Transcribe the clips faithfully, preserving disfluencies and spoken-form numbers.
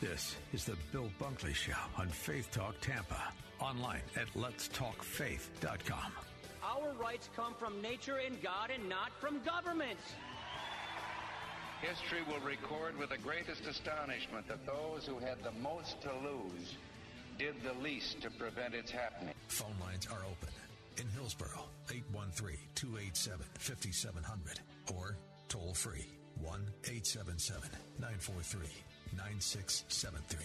This is the Bill Bunkley Show on Faith Talk Tampa, online at let's talk faith dot com. Our rights come from nature and God and not from governments. History will record with the greatest astonishment that those who had the most to lose did the least to prevent its happening. Phone lines are open in Hillsboro, eight one three, two eight seven, five seven zero zero, or toll free, one eight seven seven, nine four three, nine six seven three.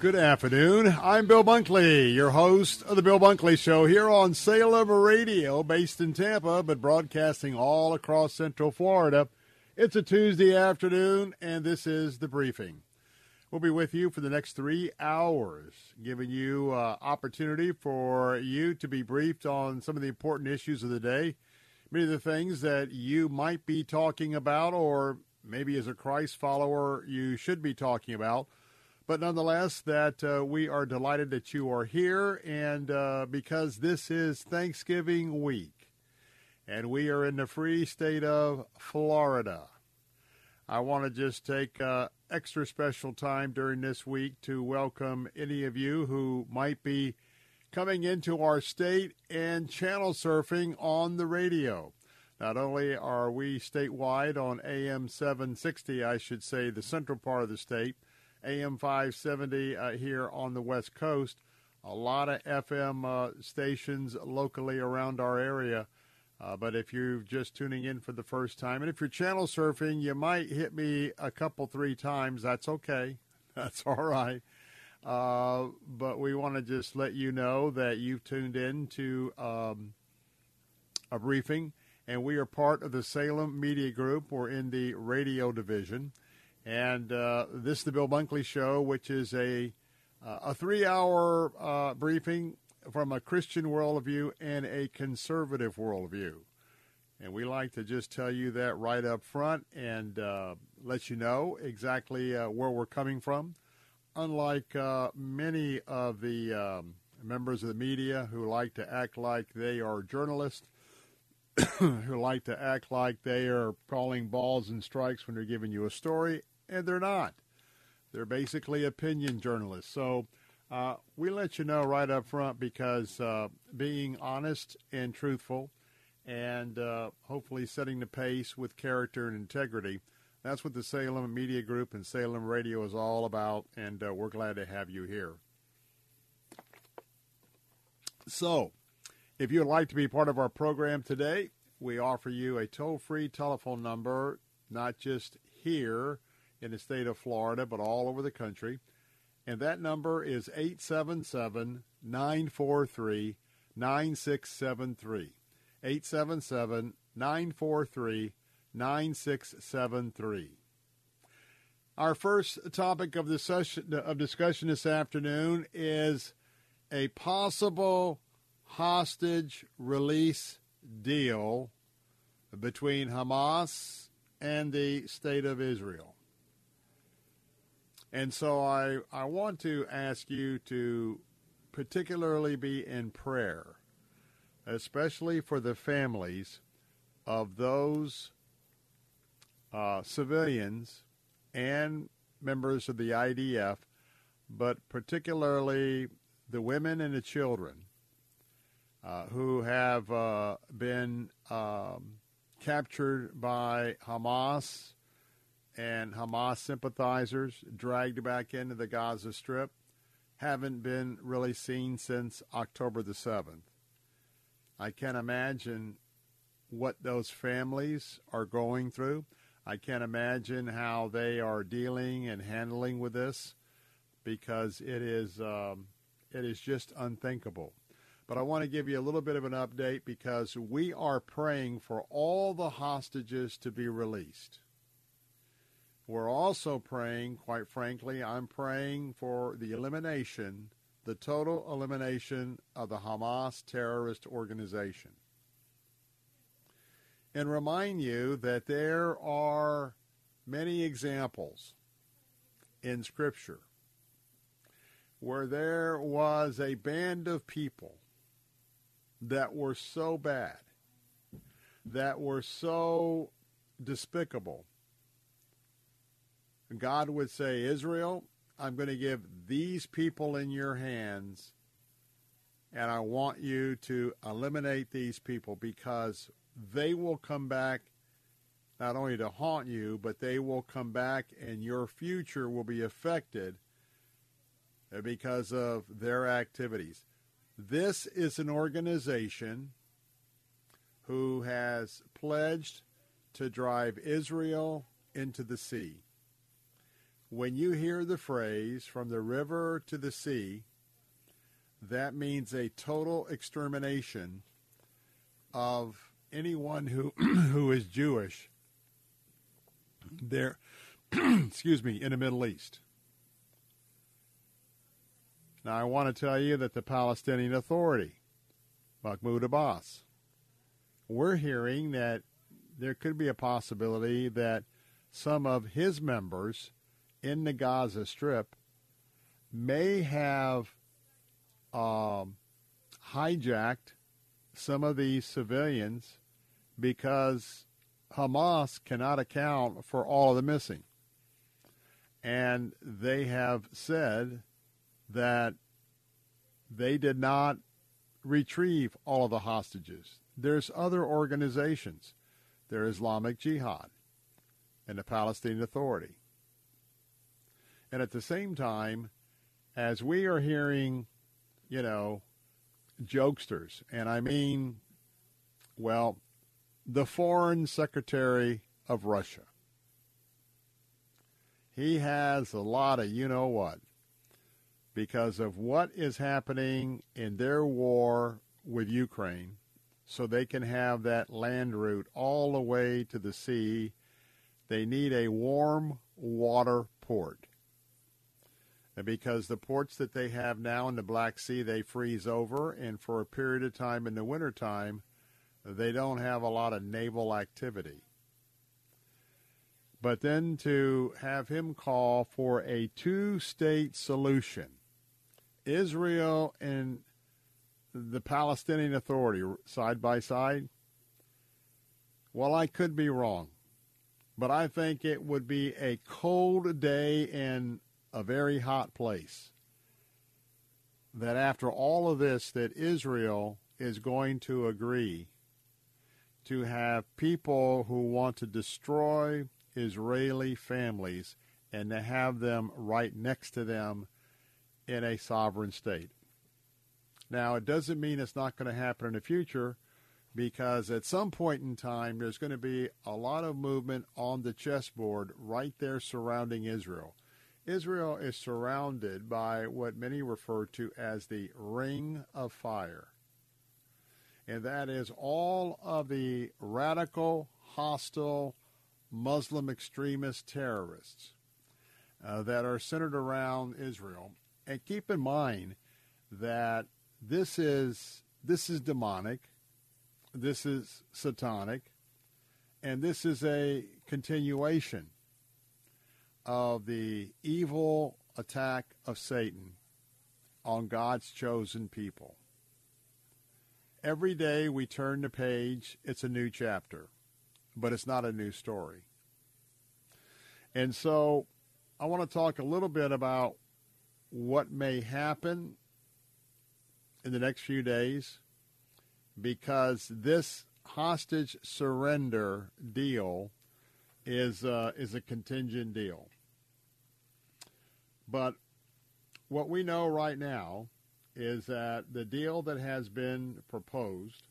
Good afternoon. I'm Bill Bunkley, your host of The Bill Bunkley Show here on Salem Radio, based in Tampa, but broadcasting all across Central Florida. It's a Tuesday afternoon, and this is The Briefing. We'll be with you for the next three hours, giving you uh, opportunity for you to be briefed on some of the important issues of the day, many of the things that you might be talking about, or maybe as a Christ follower you should be talking about. But nonetheless, that uh, we are delighted that you are here, and uh, because this is Thanksgiving week, and we are in the free state of Florida, I want to just take uh, extra special time during this week to welcome any of you who might be coming into our state and channel surfing on the radio. Not only are we statewide on A M seven sixty, I should say the central part of the state, A M five seventy uh, here on the West Coast. A lot of F M uh, stations locally around our area. Uh, but if you're just tuning in for the first time, and if you're channel surfing, you might hit me a couple, three times. That's okay. That's all right. Uh, but we want to just let you know that you've tuned in to um, a briefing, and we are part of the Salem Media Group. We're in the radio division. And uh, this is the Bill Bunkley Show, which is a uh, a three-hour uh, briefing from a Christian worldview and a conservative worldview. And we like to just tell you that right up front and uh, let you know exactly uh, where we're coming from. Unlike uh, many of the um, members of the media who like to act like they are journalists, who like to act like they are calling balls and strikes when they're giving you a story, and they're not. They're basically opinion journalists. So uh, we let you know right up front because uh, being honest and truthful and uh, hopefully setting the pace with character and integrity, that's what the Salem Media Group and Salem Radio is all about, and uh, we're glad to have you here. So if you would like to be part of our program today, we offer you a toll-free telephone number, not just here in the state of Florida, but all over the country. And that number is eight seven seven, nine four three, nine six seven three. eight seven seven, nine four three, nine six seven three. Our first topic of discussion this afternoon is a possible hostage release deal between Hamas and the state of Israel. And so I, I want to ask you to particularly be in prayer, especially for the families of those uh, civilians and members of the I D F, but particularly the women and the children Uh, who have uh, been um, captured by Hamas and Hamas sympathizers dragged back into the Gaza Strip haven't been really seen since October the seventh. I can't imagine what those families are going through. I can't imagine how they are dealing and handling with this, because it is um, it is just unthinkable. But I want to give you a little bit of an update, because we are praying for all the hostages to be released. We're also praying, quite frankly, I'm praying for the elimination, the total elimination of the Hamas terrorist organization. And remind you that there are many examples in Scripture where there was a band of people that were so bad, that were so despicable. God would say, Israel, I'm going to give these people in your hands, and I want you to eliminate these people, because they will come back not only to haunt you, but they will come back and your future will be affected because of their activities. This is an organization who has pledged to drive Israel into the sea. When you hear the phrase, from the river to the sea, that means a total extermination of anyone who who is Jewish there, excuse me, in the Middle East. Now, I want to tell you that the Palestinian Authority, Mahmoud Abbas, we're hearing that there could be a possibility that some of his members in the Gaza Strip may have um, hijacked some of these civilians, because Hamas cannot account for all of the missing. And they have said that they did not retrieve all of the hostages. There's other organizations. There is Islamic Jihad and the Palestinian Authority. And at the same time, as we are hearing, you know, jokesters, and I mean, well, the Foreign Secretary of Russia. He has a lot of you-know-what because of what is happening in their war with Ukraine, so they can have that land route all the way to the sea. They need a warm water port. And because the ports that they have now in the Black Sea, they freeze over, and for a period of time in the wintertime, they don't have a lot of naval activity. But then to have him call for a two-state solution, Israel and the Palestinian Authority side by side, well, I could be wrong, but I think it would be a cold day in a very hot place, that after all of this, that Israel is going to agree to have people who want to destroy Israeli families and to have them right next to them in a sovereign state. Now, it doesn't mean it's not going to happen in the future, because at some point in time, there's going to be a lot of movement on the chessboard right there surrounding Israel. Israel is surrounded by what many refer to as the Ring of Fire. And that is all of the radical, hostile, Muslim extremist terrorists uh, that are centered around Israel. And keep in mind that this is this is demonic, this is satanic, and this is a continuation of the evil attack of Satan on God's chosen people. Every day we turn the page, it's a new chapter, but it's not a new story. And so I want to talk a little bit about what may happen in the next few days, because this hostage surrender deal is uh, is a contingent deal. But what we know right now is that the deal that has been proposed,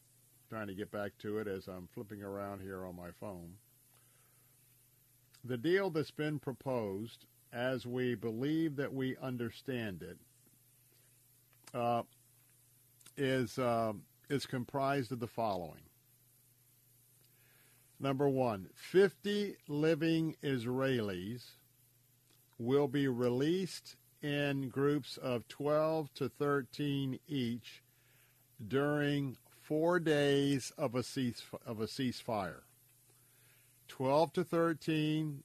trying to get back to it as I'm flipping around here on my phone, the deal that's been proposed, as we believe that we understand it, uh, is uh, is comprised of the following. Number one, fifty living Israelis will be released in groups of twelve to thirteen each during four days of a cease of a ceasefire. twelve to thirteen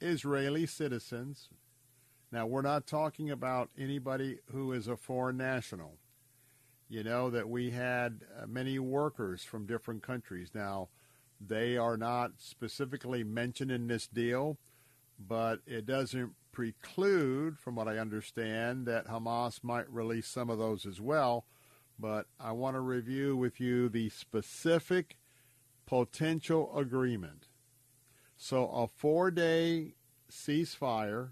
Israeli citizens. Now, we're not talking about anybody who is a foreign national. You know that we had many workers from different countries. Now, they are not specifically mentioned in this deal, but it doesn't preclude, from what I understand, that Hamas might release some of those as well. But I want to review with you the specific potential agreement. So a four-day ceasefire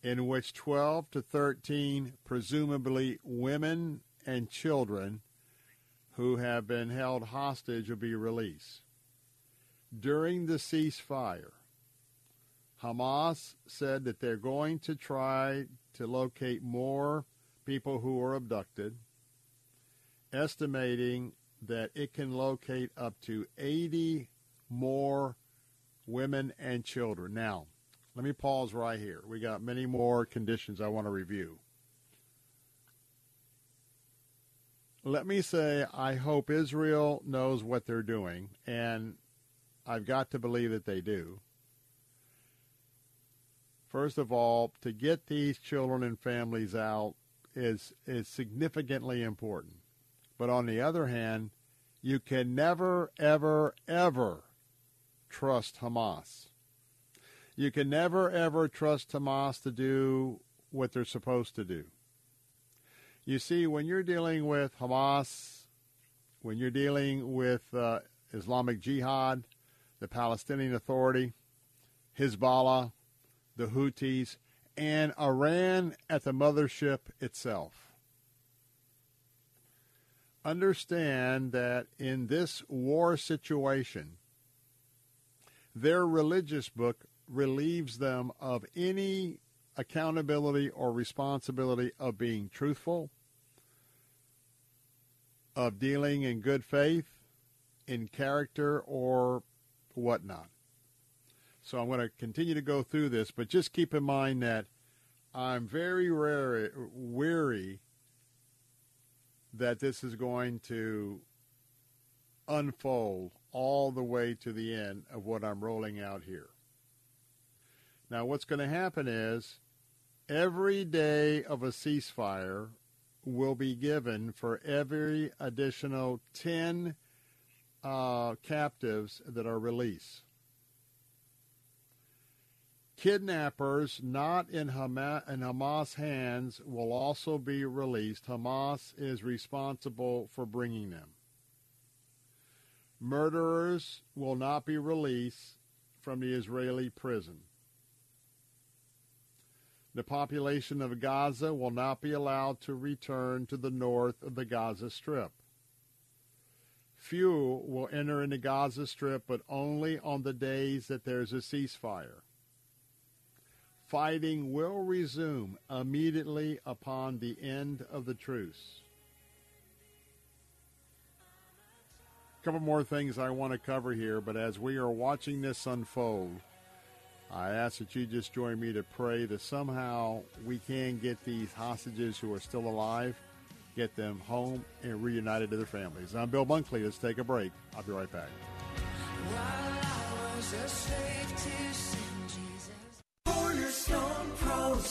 in which twelve to thirteen, presumably women and children who have been held hostage, will be released. During the ceasefire, Hamas said that they're going to try to locate more people who are abducted, estimating that it can locate up to eighty more women and children. Now, let me pause right here. We got many more conditions I want to review. Let me say I hope Israel knows what they're doing, and I've got to believe that they do. First of all, to get these children and families out is is significantly important. But on the other hand, you can never, ever, ever trust Hamas. You can never, ever trust Hamas to do what they're supposed to do. You see, when you're dealing with Hamas, when you're dealing with uh, Islamic Jihad, the Palestinian Authority, Hezbollah, the Houthis, and Iran at the mothership itself, understand that in this war situation, their religious book relieves them of any accountability or responsibility of being truthful, of dealing in good faith, in character, or whatnot. So I'm going to continue to go through this, but just keep in mind that I'm very rare, weary that this is going to unfold all the way to the end of what I'm rolling out here. Now, what's going to happen is every day of a ceasefire will be given for every additional ten uh, captives that are released. Kidnappers not in Hamas, in Hamas hands will also be released. Hamas is responsible for bringing them. Murderers will not be released from the Israeli prison. The population of Gaza will not be allowed to return to the north of the Gaza Strip. Fuel will enter into Gaza Strip, but only on the days that there's a ceasefire. Fighting will resume immediately upon the end of the truce. A couple more things I want to cover here, but as we are watching this unfold, I ask that you just join me to pray that somehow we can get these hostages who are still alive, get them home and reunited to their families. I'm Bill Bunkley. Let's take a break. I'll be right back. While I was a slave to sin, Jesus. Cornerstone Pros.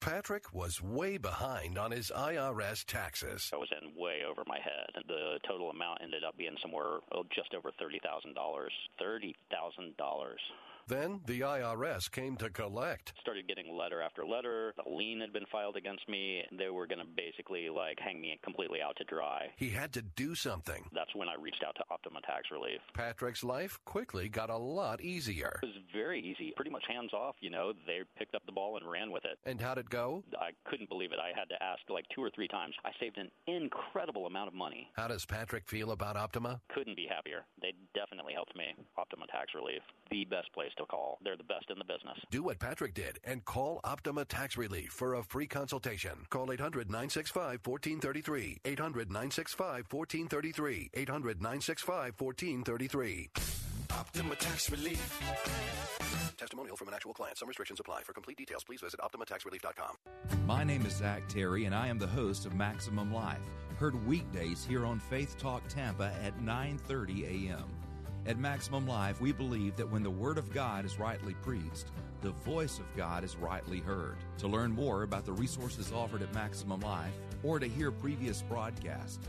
Patrick was way behind on his I R S taxes. I was in way over my head. The total amount ended up being somewhere oh, just over thirty thousand dollars. thirty thousand dollars. Then the I R S came to collect. Started getting letter after letter. A lien had been filed against me. They were going to basically like hang me completely out to dry. He had to do something. That's when I reached out to Optima Tax Relief. Patrick's life quickly got a lot easier. It was very easy. Pretty much hands off, you know. They picked up the ball and ran with it. And how did it go? I couldn't believe it. I had to ask like two or three times. I saved an incredible amount of money. How does Patrick feel about Optima? Couldn't be happier. They definitely helped me. Optima Tax Relief, the best place to call. They're the best in the business. Do what Patrick did and call Optima Tax Relief for a free consultation. Call eight hundred, nine six five, one four three three. eight hundred, nine six five, one four three three. eight hundred, nine six five, one four three three. Optima Tax Relief. Testimonial from an actual client. Some restrictions apply. For complete details, please visit Optima Tax Relief dot com. My name is Zach Terry, and I am the host of Maximum Life. Heard weekdays here on Faith Talk Tampa at nine thirty a.m. At Maximum Life, we believe that when the Word of God is rightly preached, the voice of God is rightly heard. To learn more about the resources offered at Maximum Life or to hear previous broadcasts,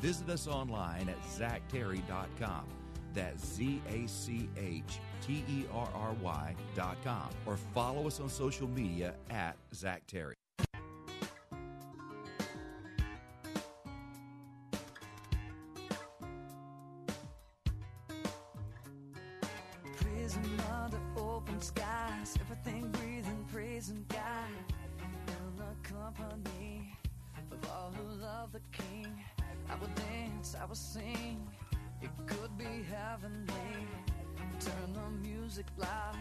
visit us online at zach terry dot com. That's Z A C H T E R R Y dot com, or follow us on social media at Zach Terry. Prison under open skies, everything breathing, praising God, in the company of all who love the King. I will dance, I will sing. It could be heavenly. Turn the music loud.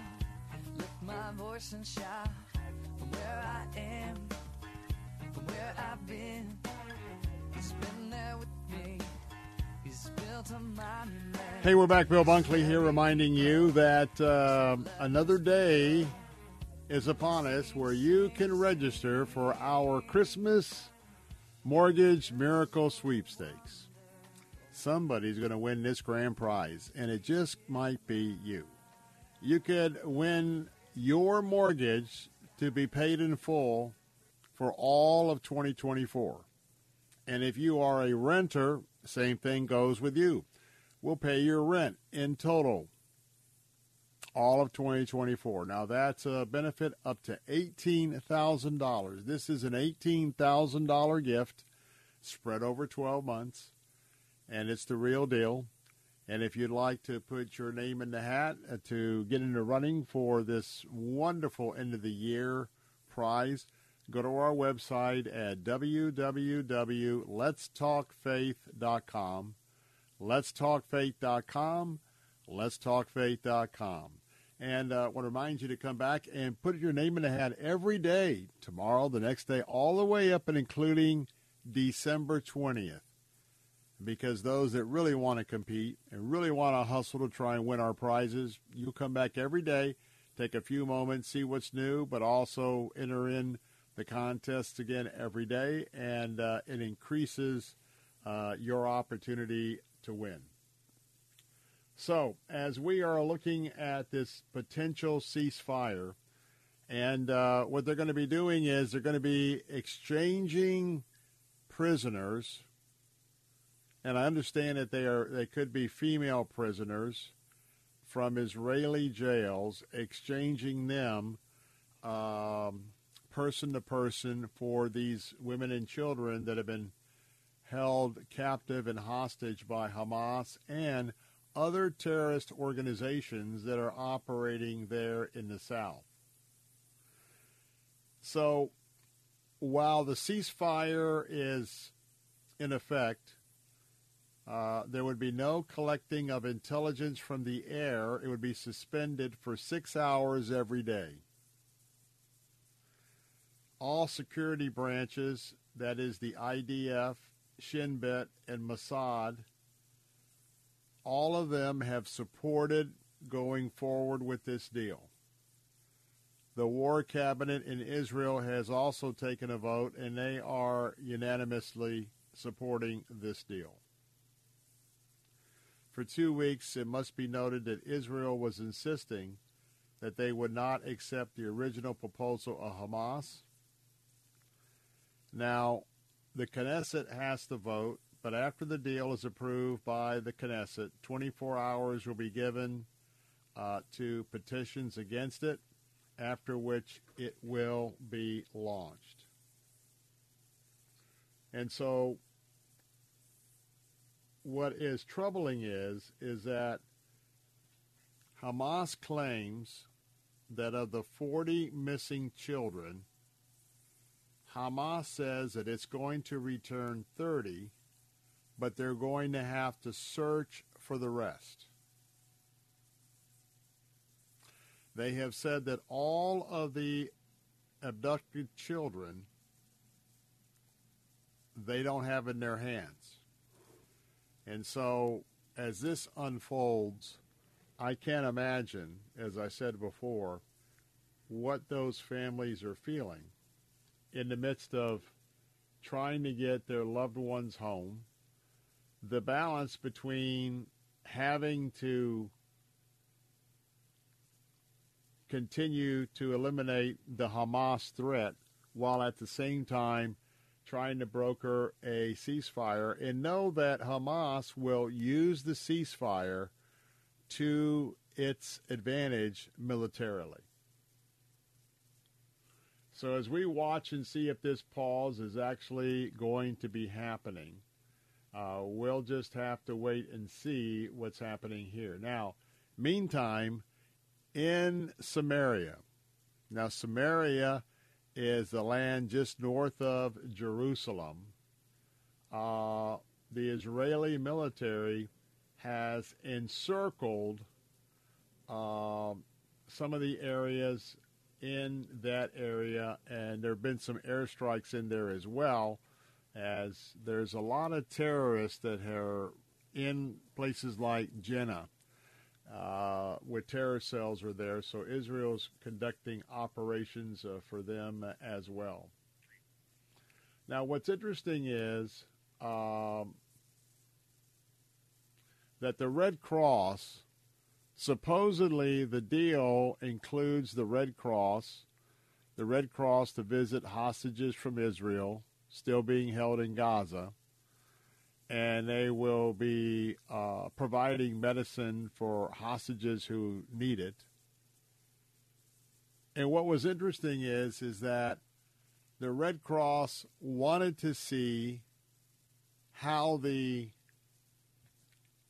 Lift my voice and shout. From where I am, from where I've been, He's been there with me. He's built a monument. Hey, we're back. Bill Bunkley here reminding you that uh, another day is upon us where you can register for our Christmas Mortgage Miracle Sweepstakes. Somebody's going to win this grand prize, and it just might be you. You could win your mortgage to be paid in full for all of twenty twenty-four. And if you are a renter, same thing goes with you. We'll pay your rent in total all of twenty twenty-four. Now, that's a benefit up to eighteen thousand dollars. This is an eighteen thousand dollars gift spread over twelve months. And it's the real deal. And if you'd like to put your name in the hat to get into running for this wonderful end of the year prize, go to our website at w w w dot lets talk faith dot com. lets talk faith dot com. lets talk faith dot com. And I uh, want to remind you to come back and put your name in the hat every day, tomorrow, the next day, all the way up and including December twentieth. Because those that really want to compete and really want to hustle to try and win our prizes, you'll come back every day, take a few moments, see what's new, but also enter in the contests again every day, and uh, it increases uh, your opportunity to win. So as we are looking at this potential ceasefire, and uh, what they're going to be doing is they're going to be exchanging prisoners. And I understand that they are they could be female prisoners from Israeli jails, exchanging them um, person to person for these women and children that have been held captive and hostage by Hamas and other terrorist organizations that are operating there in the south. So while the ceasefire is in effect, Uh, there would be no collecting of intelligence from the air. It would be suspended for six hours every day. All security branches, that is the I D F, Shin Bet, and Mossad, all of them have supported going forward with this deal. The war cabinet in Israel has also taken a vote, and they are unanimously supporting this deal. For two weeks, it must be noted that Israel was insisting that they would not accept the original proposal of Hamas. Now, the Knesset has to vote, but after the deal is approved by the Knesset, twenty-four hours will be given uh, to petitions against it, after which it will be launched. And so what is troubling is, is that Hamas claims that of the forty missing children, Hamas says that it's going to return thirty, but they're going to have to search for the rest. They have said that all of the abducted children, they don't have in their hands. And so as this unfolds, I can't imagine, as I said before, what those families are feeling in the midst of trying to get their loved ones home. The balance between having to continue to eliminate the Hamas threat while at the same time trying to broker a ceasefire, and know that Hamas will use the ceasefire to its advantage militarily. So as we watch and see if this pause is actually going to be happening, uh, we'll just have to wait and see what's happening here. Now, meantime, in Samaria. Now, Samaria is the land just north of Jerusalem. Uh, the Israeli military has encircled uh, some of the areas in that area, and there have been some airstrikes in there as well, as there's a lot of terrorists that are in places like Jenna, Uh, where terror cells are there, so Israel's conducting operations uh, for them as well. Now, what's interesting is um, that the Red Cross, supposedly the deal includes the Red Cross, the Red Cross to visit hostages from Israel still being held in Gaza, and they will be uh, providing medicine for hostages who need it. And what was interesting is, is that the Red Cross wanted to see how the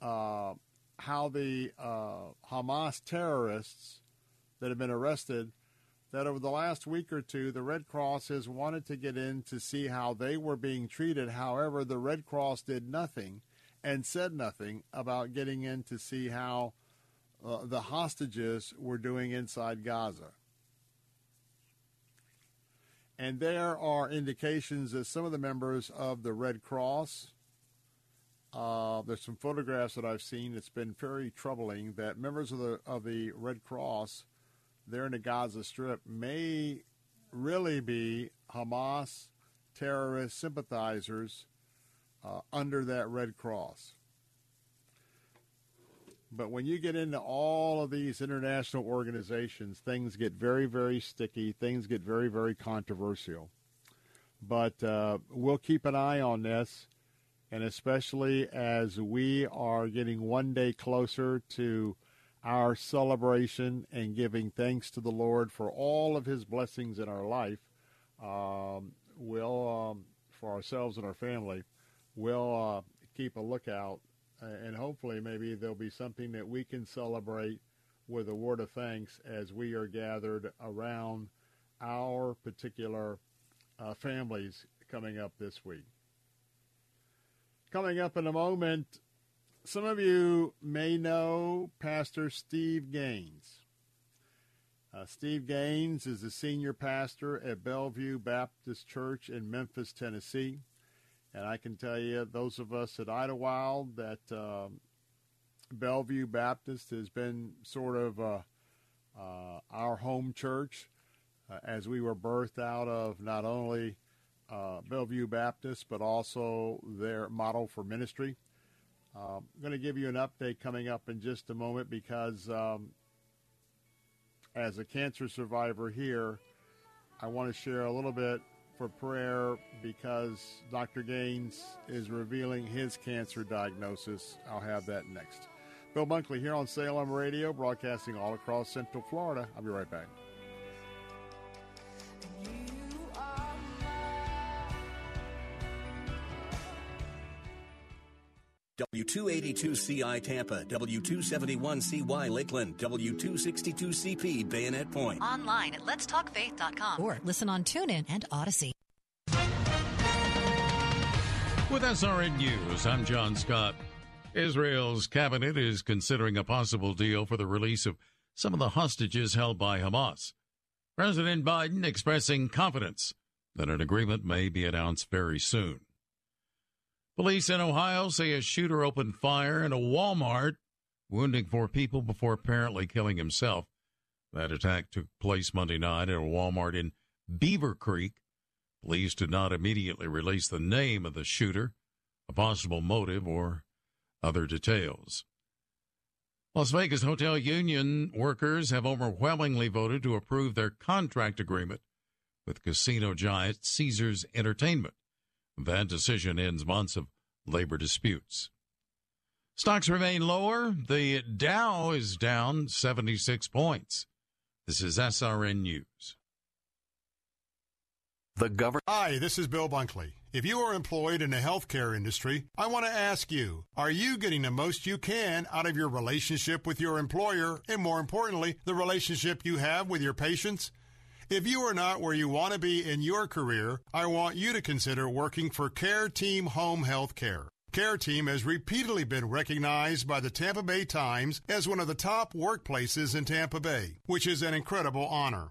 uh, how the uh, Hamas terrorists that have been arrested, that over the last week or two, the Red Cross has wanted to get in to see how they were being treated. However, the Red Cross did nothing and said nothing about getting in to see how uh, the hostages were doing inside Gaza. And there are indications that some of the members of the Red Cross, uh, there's some photographs that I've seen, it's been very troubling, that members of the, of the Red Cross there in the Gaza Strip may really be Hamas terrorist sympathizers uh, under that Red Cross. But when you get into all of these international organizations, things get very, very sticky. Things get very, very controversial. But uh, we'll keep an eye on this, and especially as we are getting one day closer to our celebration and giving thanks to the Lord for all of his blessings in our life, um, we'll, um, for ourselves and our family, we'll uh, keep a lookout, and hopefully maybe there'll be something that we can celebrate with a word of thanks as we are gathered around our particular uh, families coming up this week. Coming up in a moment, some of you may know Pastor Steve Gaines. Uh, Steve Gaines is the senior pastor at Bellevue Baptist Church in Memphis, Tennessee. And I can tell you, those of us at Idlewild, that um, Bellevue Baptist has been sort of uh, uh, our home church uh, as we were birthed out of not only uh, Bellevue Baptist, but also their model for ministry. Uh, I'm going to give you an update coming up in just a moment, because um, as a cancer survivor here, I want to share a little bit for prayer because Doctor Gaines is revealing his cancer diagnosis. I'll have that next. Bill Bunkley here on Salem Radio, broadcasting all across Central Florida. I'll be right back. W two eighty-two C I Tampa, W two seventy-one C Y Lakeland, W two sixty-two C P Bayonet Point. Online at lets talk faith dot com or listen on TuneIn and Odyssey. With S R N News, I'm John Scott. Israel's cabinet is considering a possible deal for the release of some of the hostages held by Hamas. President Biden expressing confidence that an agreement may be announced very soon. Police in Ohio say a shooter opened fire in a Walmart, wounding four people before apparently killing himself. That attack took place Monday night at a Walmart in Beaver Creek. Police did not immediately release the name of the shooter, a possible motive, or other details. Las Vegas hotel union workers have overwhelmingly voted to approve their contract agreement with casino giant Caesars Entertainment. That decision ends months of labor disputes. Stocks remain lower. The Dow is down seventy-six points. This is S R N News. The government. Hi, this is Bill Bunkley. If you are employed in the healthcare industry, I want to ask you, are you getting the most you can out of your relationship with your employer and, more importantly, the relationship you have with your patients? If you are not where you want to be in your career, I want you to consider working for Care Team Home Health Care. Care Team has repeatedly been recognized by the Tampa Bay Times as one of the top workplaces in Tampa Bay, which is an incredible honor.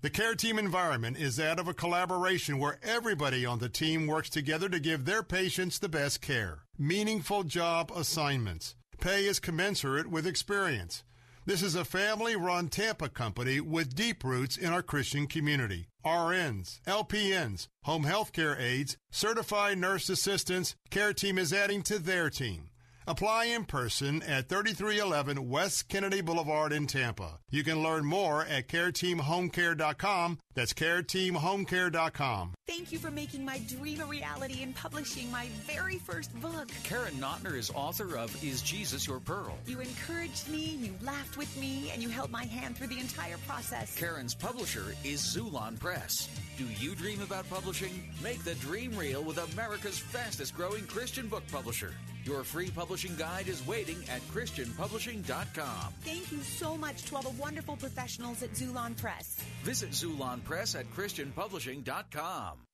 The Care Team environment is that of a collaboration where everybody on the team works together to give their patients the best care. Meaningful job assignments. Pay is commensurate with experience. This is a family-run Tampa company with deep roots in our Christian community. R Ns, L P Ns, home health care aides, certified nurse assistants, Care Team is adding to their team. Apply in person at thirty-three eleven West Kennedy Boulevard in Tampa. You can learn more at care team home care dot com. That's care team home care dot com. Thank you for making my dream a reality and publishing my very first book. Karen Notner is author of Is Jesus Your Pearl? You encouraged me, you laughed with me, and you held my hand through the entire process. Karen's publisher is Zulon Press. Do you dream about publishing? Make the dream real with America's fastest growing Christian book publisher. Your free publishing guide is waiting at christian publishing dot com. Thank you so much to all the wonderful professionals at Zulon Press. Visit Zulon Press at christian publishing dot com.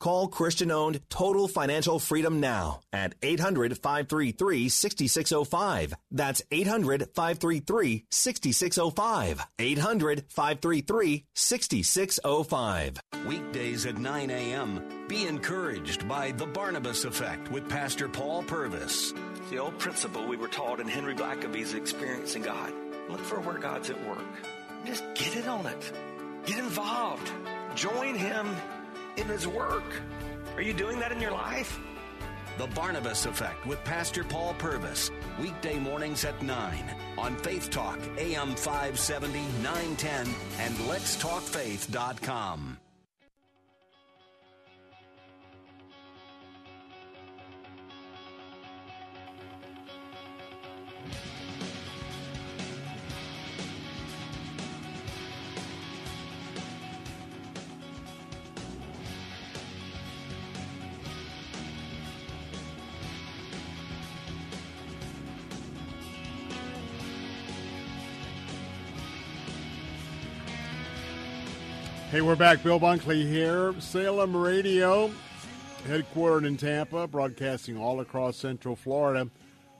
Call Christian-owned Total Financial Freedom now at eight hundred, five three three, six six zero five. That's eight hundred, five three three, six six zero five. eight hundred, five three three, six six zero five. Weekdays at nine a m, be encouraged by The Barnabas Effect with Pastor Paul Purvis. The old principle we were taught in Henry Blackaby's Experience in God. Look for where God's at work. Just get in on it. Get involved. Join him in his work. Are you doing that in your life? The Barnabas Effect with Pastor Paul Purvis. Weekday mornings at nine on Faith Talk, A M five seventy, nine ten, and lets talk faith dot com. Hey, we're back. Bill Bunkley here. Salem Radio, headquartered in Tampa, broadcasting all across Central Florida.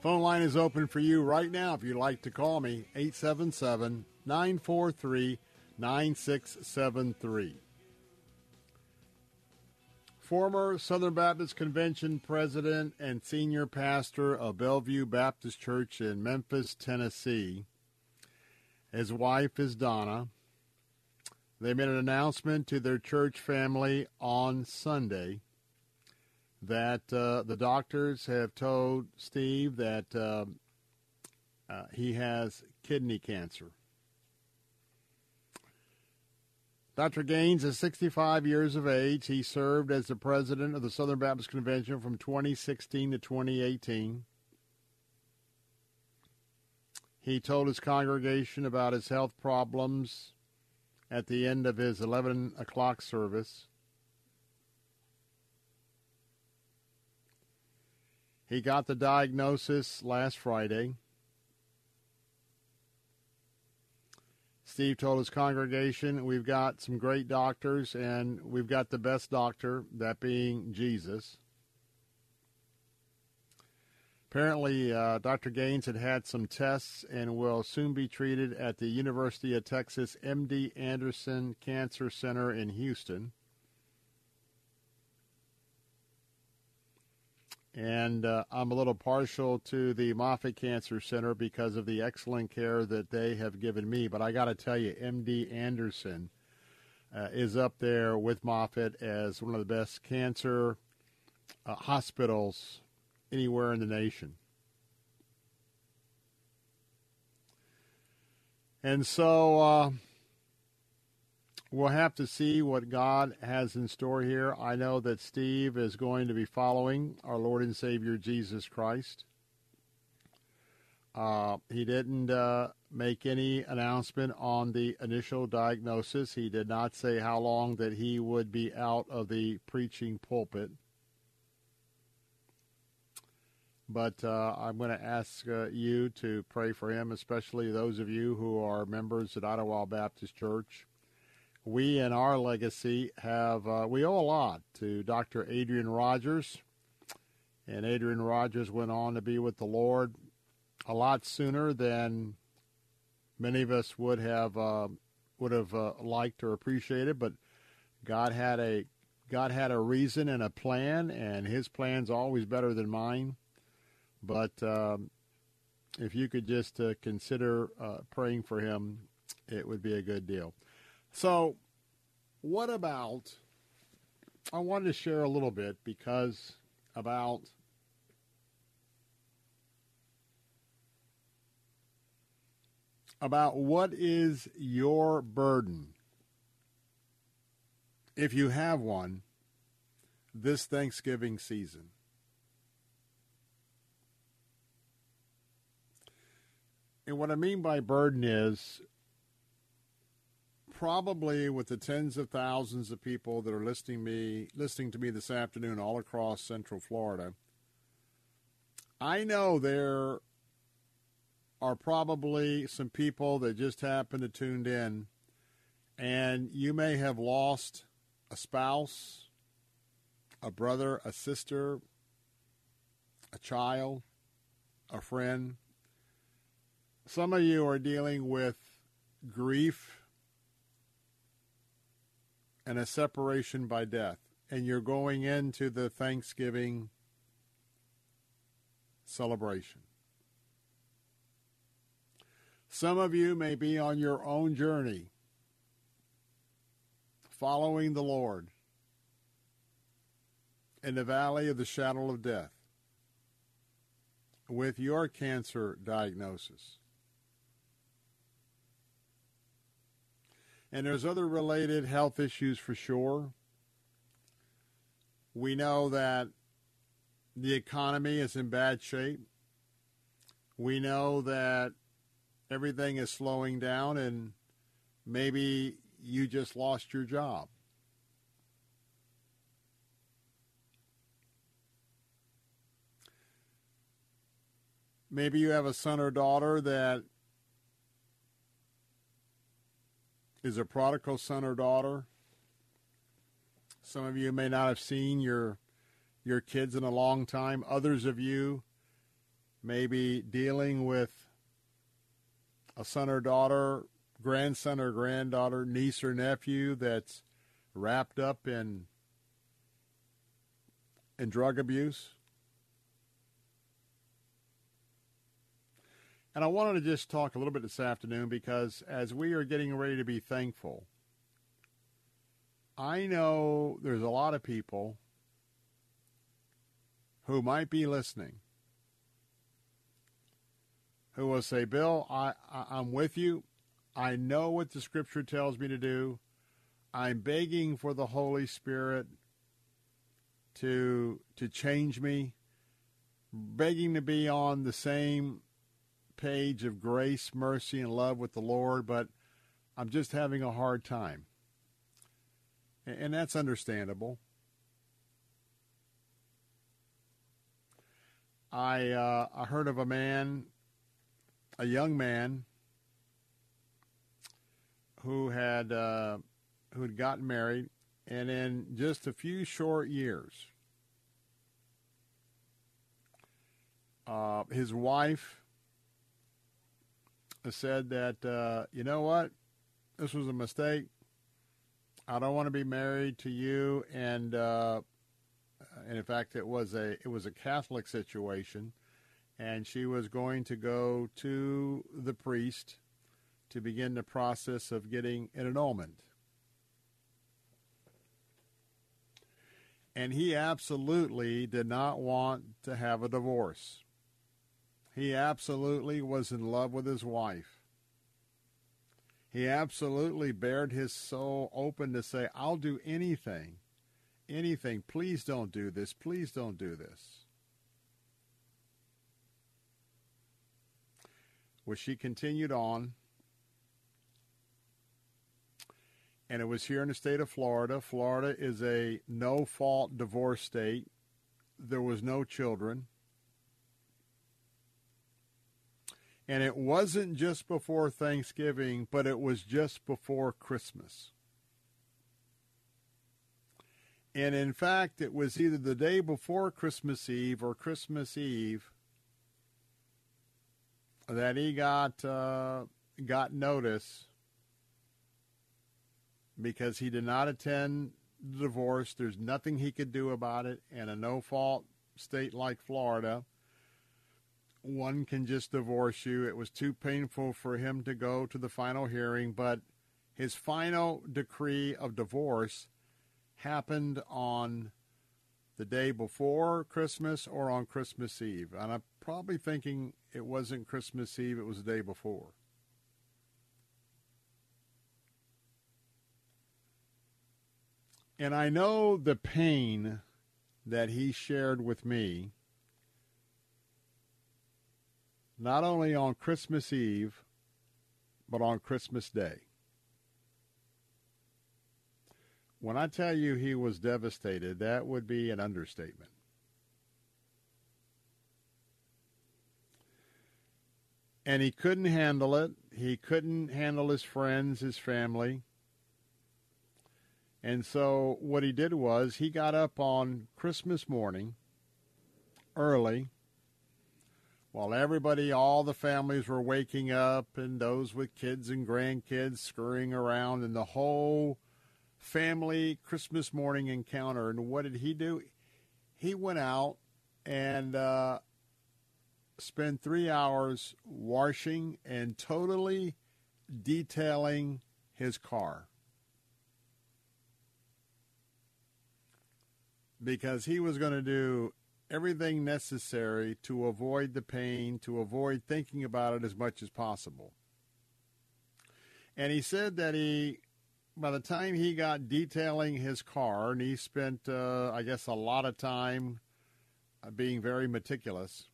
Phone line is open for you right now if you'd like to call me, eight seven seven, nine four three, nine six seven three. Former Southern Baptist Convention president and senior pastor of Bellevue Baptist Church in Memphis, Tennessee. His wife is Donna. They made an announcement to their church family on Sunday that uh, the doctors have told Steve that uh, uh, he has kidney cancer. Doctor Gaines is sixty-five years of age. He served as the president of the Southern Baptist Convention from twenty sixteen to twenty eighteen. He told his congregation about his health problems at the end of his eleven o'clock service. He got the diagnosis last Friday. Steve told his congregation, we've got some great doctors, and we've got the best doctor, that being Jesus. Apparently, uh, Doctor Gaines had had some tests and will soon be treated at the University of Texas M D Anderson Cancer Center in Houston. And uh, I'm a little partial to the Moffitt Cancer Center because of the excellent care that they have given me. But I got to tell you, M D Anderson uh, is up there with Moffitt as one of the best cancer uh, hospitals anywhere in the nation. And so uh, we'll have to see what God has in store here. I know that Steve is going to be following our Lord and Savior Jesus Christ. Uh, he didn't uh, make any announcement on the initial diagnosis. He did not say how long that he would be out of the preaching pulpit. But uh, I'm going to ask uh, you to pray for him, especially those of you who are members at Ottawa Baptist Church. We and our legacy have, uh, we owe a lot to Doctor Adrian Rogers. And Adrian Rogers went on to be with the Lord a lot sooner than many of us would have uh, would have uh, liked or appreciated. But God had a God had a reason and a plan, and his plan's always better than mine. But um, if you could just uh, consider uh, praying for him, it would be a good deal. So what about, I wanted to share a little bit because about about what is your burden, if you have one, this Thanksgiving season. And what I mean by burden is probably with the tens of thousands of people that are listening me, listening to me this afternoon all across Central Florida, I know there are probably some people that just happen to tune in, and you may have lost a spouse, a brother, a sister, a child, a friend. Some of you are dealing with grief and a separation by death, and you're going into the Thanksgiving celebration. Some of you may be on your own journey, following the Lord in the valley of the shadow of death with your cancer diagnosis. And there's other related health issues for sure. We know that the economy is in bad shape. We know that everything is slowing down, and maybe you just lost your job. Maybe you have a son or daughter that is a prodigal son or daughter Some of you may not have seen your your kids in a long time. Others of you may be dealing with a son or daughter, grandson or granddaughter, niece or nephew that's wrapped up in in drug abuse. And I wanted to just talk a little bit this afternoon because as we are getting ready to be thankful, I know there's a lot of people who might be listening who will say, Bill, I, I, I'm with you. I know what the Scripture tells me to do. I'm begging for the Holy Spirit to to change me, begging to be on the same page of grace, mercy, and love with the Lord, but I'm just having a hard time. And that's understandable. I uh, I heard of a man, a young man, who had uh, who had gotten married, and in just a few short years, uh, his wife said that, uh, you know what, this was a mistake. I don't want to be married to you, and uh, and in fact, it was a it was a Catholic situation, and she was going to go to the priest to begin the process of getting an annulment. And he absolutely did not want to have a divorce. He absolutely was in love with his wife. He absolutely bared his soul open to say, I'll do anything, anything. Please don't do this. Please don't do this. Well, she continued on. And it was here in the state of Florida. Florida is a no-fault divorce state. There was no children. And it wasn't just before Thanksgiving, but it was just before Christmas. And in fact, it was either the day before Christmas Eve or Christmas Eve that he got uh, got notice because he did not attend the divorce. There's nothing he could do about it in a no-fault state like Florida. One can just divorce you. It was too painful for him to go to the final hearing, but his final decree of divorce happened on the day before Christmas or on Christmas Eve. And I'm probably thinking it wasn't Christmas Eve, it was the day before. And I know the pain that he shared with me not only on Christmas Eve, but on Christmas Day. When I tell you he was devastated, that would be an understatement. And he couldn't handle it. He couldn't handle his friends, his family. And so what he did was he got up on Christmas morning early, while everybody, all the families were waking up and those with kids and grandkids scurrying around and the whole family Christmas morning encounter. And what did he do? He went out and uh, spent three hours washing and totally detailing his car. Because he was going to do everything necessary to avoid the pain, to avoid thinking about it as much as possible. And he said that he, by the time he got detailing his car, and he spent, uh, I guess, a lot of time being very meticulous,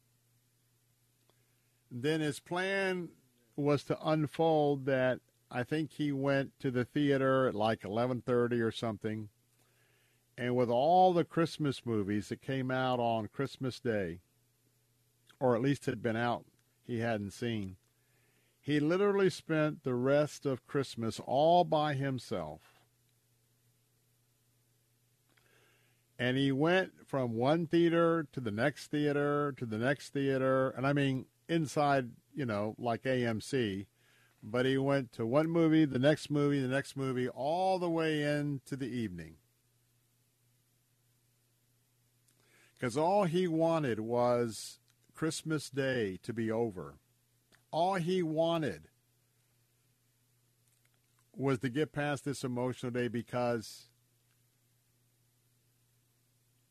then his plan was to unfold that I think he went to the theater at like eleven thirty or something. And with all the Christmas movies that came out on Christmas Day, or at least had been out, he hadn't seen, he literally spent the rest of Christmas all by himself. And he went from one theater to the next theater to the next theater. And I mean, inside, you know, like A M C. But he went to one movie, the next movie, the next movie, all the way into the evening. Because all he wanted was Christmas Day to be over. All he wanted was to get past this emotional day because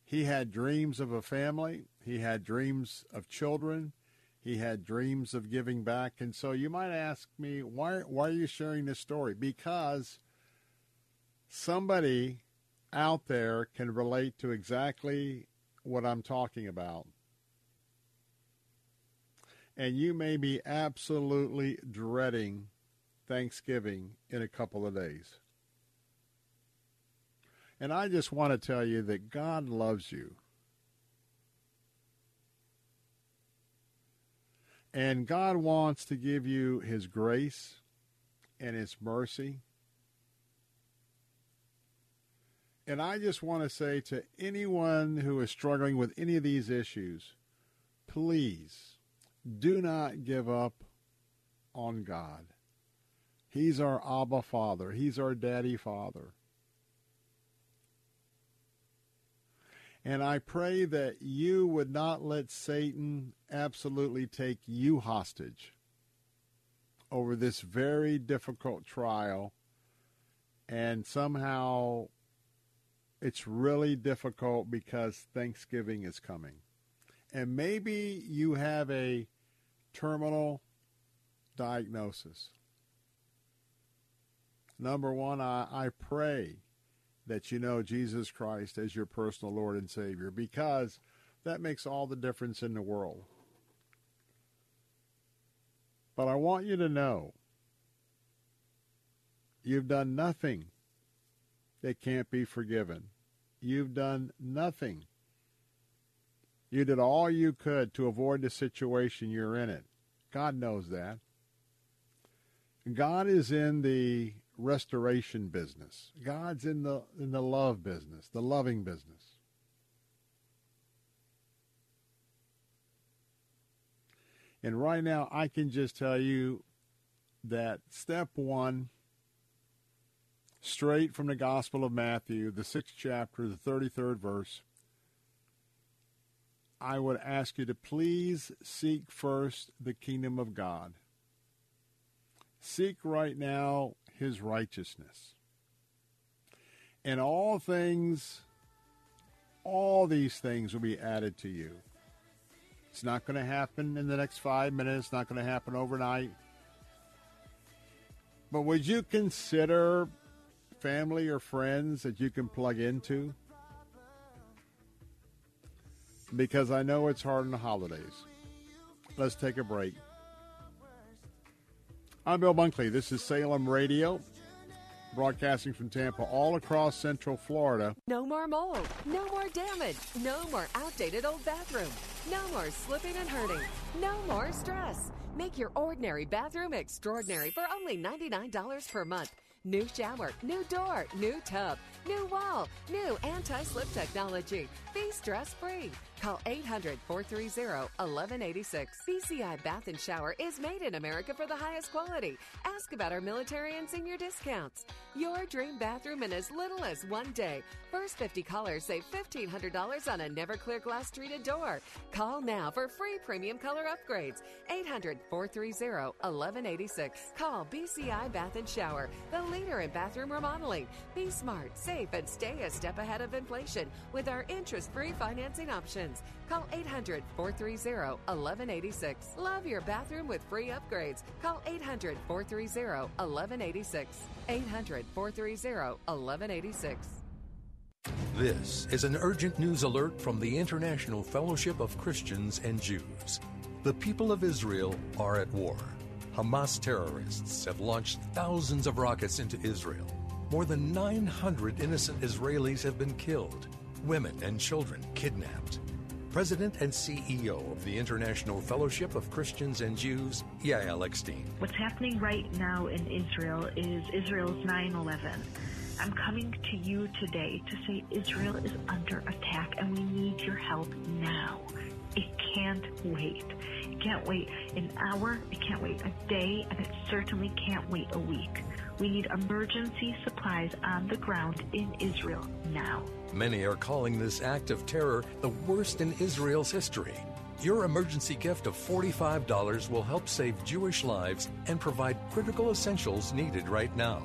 he had dreams of a family. He had dreams of children. He had dreams of giving back. And so you might ask me, why, why are you sharing this story? Because somebody out there can relate to exactly what I'm talking about. And you may be absolutely dreading Thanksgiving in a couple of days. And I just want to tell you that God loves you. And God wants to give you his grace and his mercy. And I just want to say to anyone who is struggling with any of these issues, please do not give up on God. He's our Abba Father. He's our Daddy Father. And I pray that you would not let Satan absolutely take you hostage over this very difficult trial. And somehow it's really difficult because Thanksgiving is coming. And maybe you have a terminal diagnosis. Number one, I, I pray that you know Jesus Christ as your personal Lord and Savior, because that makes all the difference in the world. But I want you to know you've done nothing that can't be forgiven. You've done nothing. You did all you could to avoid the situation you're in it. God knows that. God is in the restoration business. God's in the in the love business, the loving business. And right now, I can just tell you that step one, straight from the Gospel of Matthew, the sixth chapter, the thirty-third verse, I would ask you to please seek first the kingdom of God. Seek right now his righteousness. And all things, all these things will be added to you. It's not going to happen in the next five minutes. It's not going to happen overnight. But would you consider family or friends that you can plug into? Because I know it's hard on the holidays. Let's take a break. I'm Bill Bunkley. This is Salem Radio, broadcasting from Tampa all across Central Florida. No more mold. No more damage. No more outdated old bathroom. No more slipping and hurting. No more stress. Make your ordinary bathroom extraordinary for only ninety-nine dollars per month. New shower, new door, new tub, new wall, new anti-slip technology. Be stress-free. Call eight hundred, four three zero, one one eight six. B C I Bath and Shower is made in America for the highest quality. Ask about our military and senior discounts. Your dream bathroom in as little as one day. First fifty callers save fifteen hundred dollars on a never-clear glass-treated door. Call now for free premium color upgrades. eight hundred, four three zero, one one eight six. Call B C I Bath and Shower, the leader in bathroom remodeling. Be smart, safe, and stay a step ahead of inflation with our interest-free financing options. Call eight hundred, four three zero, one one eight six. Love your bathroom with free upgrades. Call eight hundred, four three zero, one one eight six. eight hundred, four three zero, one one eight six. This is an urgent news alert from the International Fellowship of Christians and Jews. The people of Israel are at war. Hamas terrorists have launched thousands of rockets into Israel. More than nine hundred innocent Israelis have been killed, women and children kidnapped. President and C E O of the International Fellowship of Christians and Jews, Yael Eckstein. What's happening right now in Israel is Israel's nine eleven. I'm coming to you today to say Israel is under attack and we need your help now. It can't wait. It can't wait an hour. It can't wait a day. And it certainly can't wait a week. We need emergency supplies on the ground in Israel now. Many are calling this act of terror the worst in Israel's history. Your emergency gift of forty-five dollars will help save Jewish lives and provide critical essentials needed right now.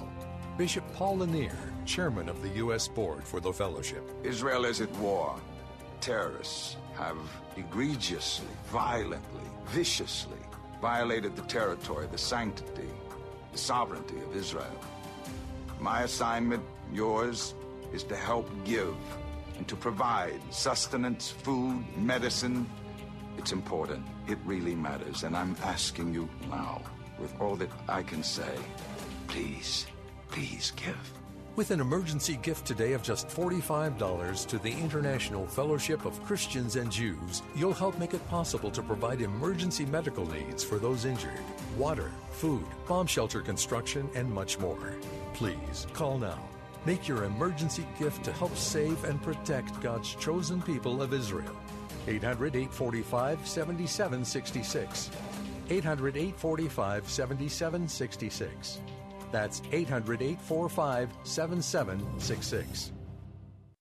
Bishop Paul Lanier, chairman of the U S Board for the Fellowship. Israel is at war. Terrorists have egregiously, violently, viciously violated the territory, the sanctity, the sovereignty of Israel. My assignment, yours, is to help give and to provide sustenance, food, medicine. It's important. It really matters. And I'm asking you now, with all that I can say, please, please give. With an emergency gift today of just forty-five dollars to the International Fellowship of Christians and Jews, you'll help make it possible to provide emergency medical needs for those injured. Water, food, bomb shelter construction, and much more. Please call now. Make your emergency gift to help save and protect God's chosen people of Israel. eight hundred, eight four five, seven seven six six. eight hundred, eight four five, seven seven six six. That's eight hundred, eight four five, seven seven six six.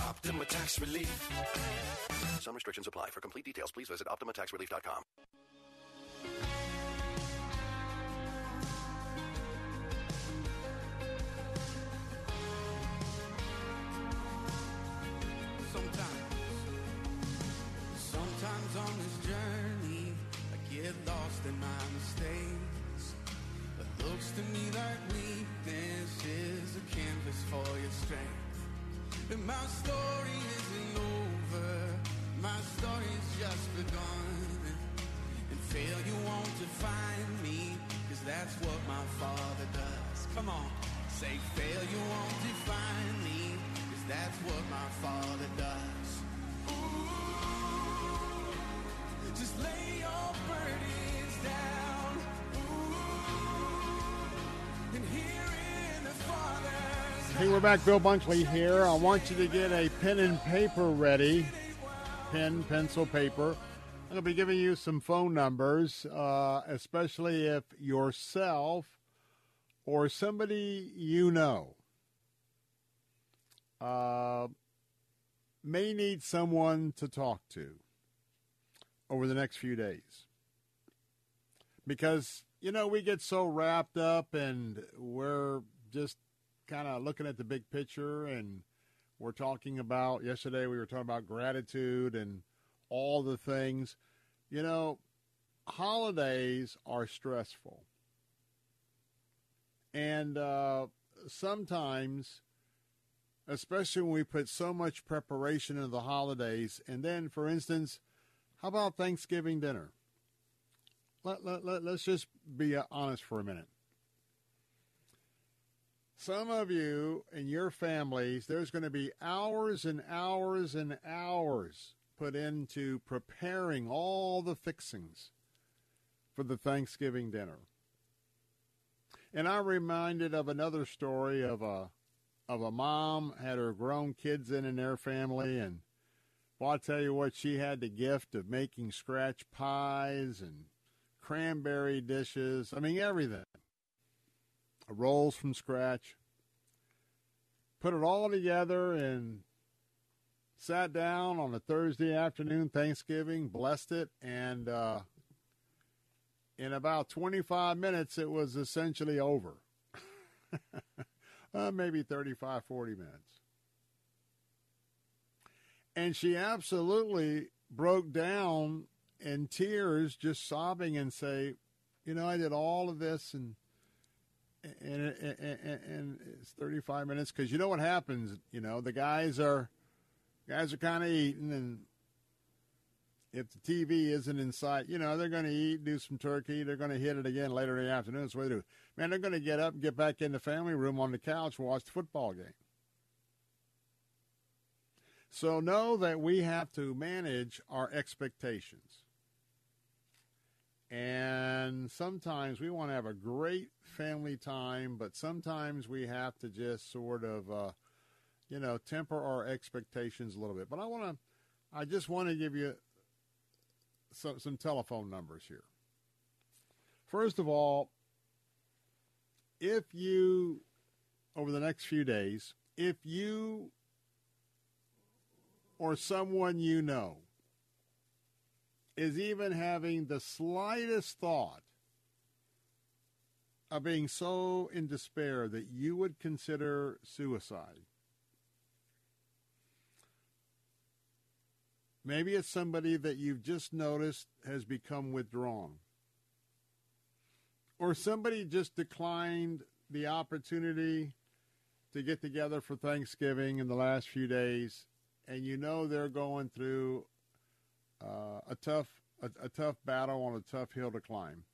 Optima Tax Relief. Some restrictions apply. For complete details, please visit Optima Tax Relief dot com. Sometimes, sometimes on this journey, I get lost in my mistakes. It looks to me like weakness is a canvas for your strength. And my story isn't over, my story's just begun. And fail you want to find me, cause that's what my father does. Come on, say fail you won't define me, cause that's what my father does. Ooh, just lay your burdens down. Ooh, and here in the Father. Hey, we're back. Bill Bunkley here. I want you to get a pen and paper ready. Pen, pencil, paper. I'm going to be giving you some phone numbers, uh, especially if yourself or somebody you know uh, may need someone to talk to over the next few days. Because, you know, we get so wrapped up and we're just kind of looking at the big picture, and we're talking about, yesterday we were talking about gratitude and all the things. You know, holidays are stressful. And uh, sometimes, especially when we put so much preparation into the holidays, and then, for instance, how about Thanksgiving dinner? Let, let, let, let's just be honest for a minute. Some of you and your families, there's going to be hours and hours and hours put into preparing all the fixings for the Thanksgiving dinner. And I'm reminded of another story of a of a mom had her grown kids in and their family, and well, I tell you what, she had the gift of making scratch pies and cranberry dishes. I mean, everything. Rolls from scratch, put it all together and sat down on a Thursday afternoon, Thanksgiving, blessed it, and uh, in about twenty-five minutes, it was essentially over. uh, maybe thirty-five, forty minutes. And she absolutely broke down in tears, just sobbing, and say, you know, I did all of this, and and, and, and, and it's thirty-five minutes. Because you know what happens, you know, the guys are guys are kind of eating, and if the T V isn't in sight, you know, they're going to eat, do some turkey. They're going to hit it again later in the afternoon. That's what they do. Man, they're going to get up, get back in the family room on the couch, watch the football game. So know that we have to manage our expectations. And sometimes we want to have a great family time, but sometimes we have to just sort of, uh, you know, temper our expectations a little bit. But I want to, I just want to give you some, some telephone numbers here. First of all, if you, over the next few days, if you or someone you know is even having the slightest thought of being so in despair that you would consider suicide. Maybe it's somebody that you've just noticed has become withdrawn. Or somebody just declined the opportunity to get together for Thanksgiving in the last few days, and you know they're going through Uh, a tough a, a tough battle on a tough hill to climb.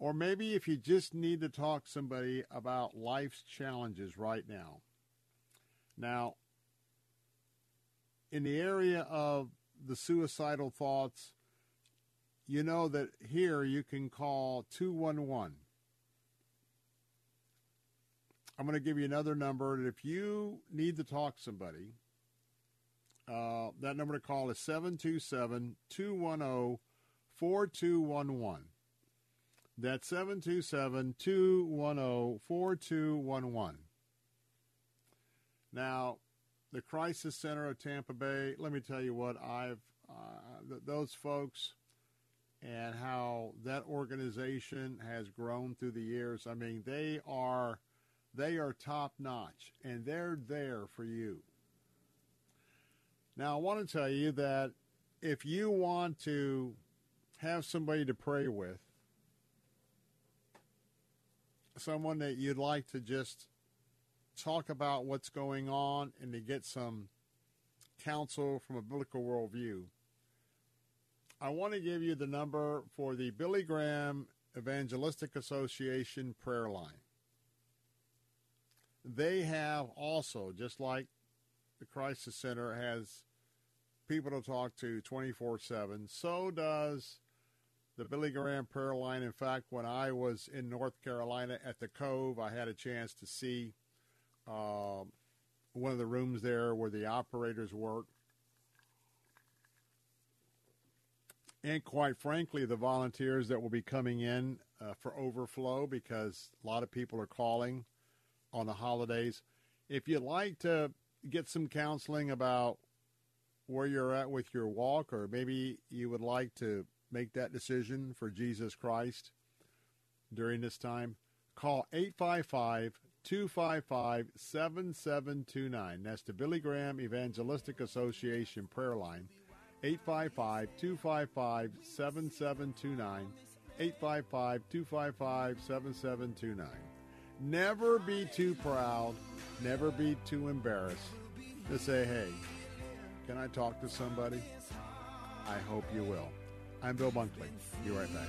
Or maybe if you just need to talk to somebody about life's challenges right now. Now, in the area of the suicidal thoughts, you know that here you can call two one one. I'm going to give you another number, and if you need to talk to somebody, Uh, that number to call is seven two seven, two one zero, four two one one. That's seven two seven, two one zero, four two one one. Now, the Crisis Center of Tampa Bay, let me tell you what, I've uh, th- those folks and how that organization has grown through the years. I mean, they are they are top-notch, and they're there for you. Now, I want to tell you that if you want to have somebody to pray with, someone that you'd like to just talk about what's going on and to get some counsel from a biblical worldview, I want to give you the number for the Billy Graham Evangelistic Association prayer line. They have also, just like the Crisis Center has people to talk to twenty-four seven. So does the Billy Graham prayer line. In fact, when I was in North Carolina at the Cove, I had a chance to see um, one of the rooms there where the operators work. And quite frankly, the volunteers that will be coming in uh, for overflow, because a lot of people are calling on the holidays. If you'd like to get some counseling about where you're at with your walk, or maybe you would like to make that decision for Jesus Christ during this time, call eight five five, two five five, seven seven two nine. That's the Billy Graham Evangelistic Association prayer line, eight five five, two five five, seven seven two nine, eight five five, two five five, seven seven two nine. Never be too proud. Never be too embarrassed to say, hey, can I talk to somebody? I hope you will. I'm Bill Bunkley. Be right back.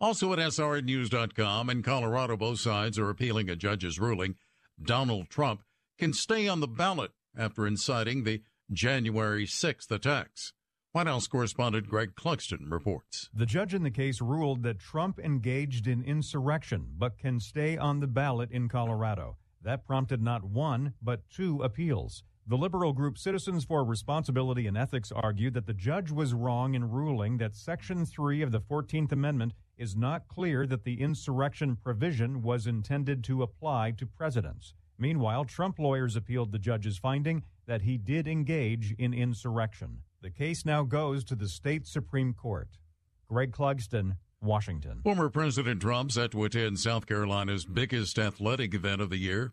Also at S R N news dot com, in Colorado, both sides are appealing a judge's ruling. Donald Trump can stay on the ballot after inciting the January sixth attacks. White House correspondent Greg Cluxton reports. The judge in the case ruled that Trump engaged in insurrection but can stay on the ballot in Colorado. That prompted not one, but two appeals. The liberal group Citizens for Responsibility and Ethics argued that the judge was wrong in ruling that Section three of the fourteenth Amendment is not clear that the insurrection provision was intended to apply to presidents. Meanwhile, Trump lawyers appealed the judge's finding that he did engage in insurrection. The case now goes to the state Supreme Court. Greg Clugston, Washington. Former President Trump set to attend South Carolina's biggest athletic event of the year.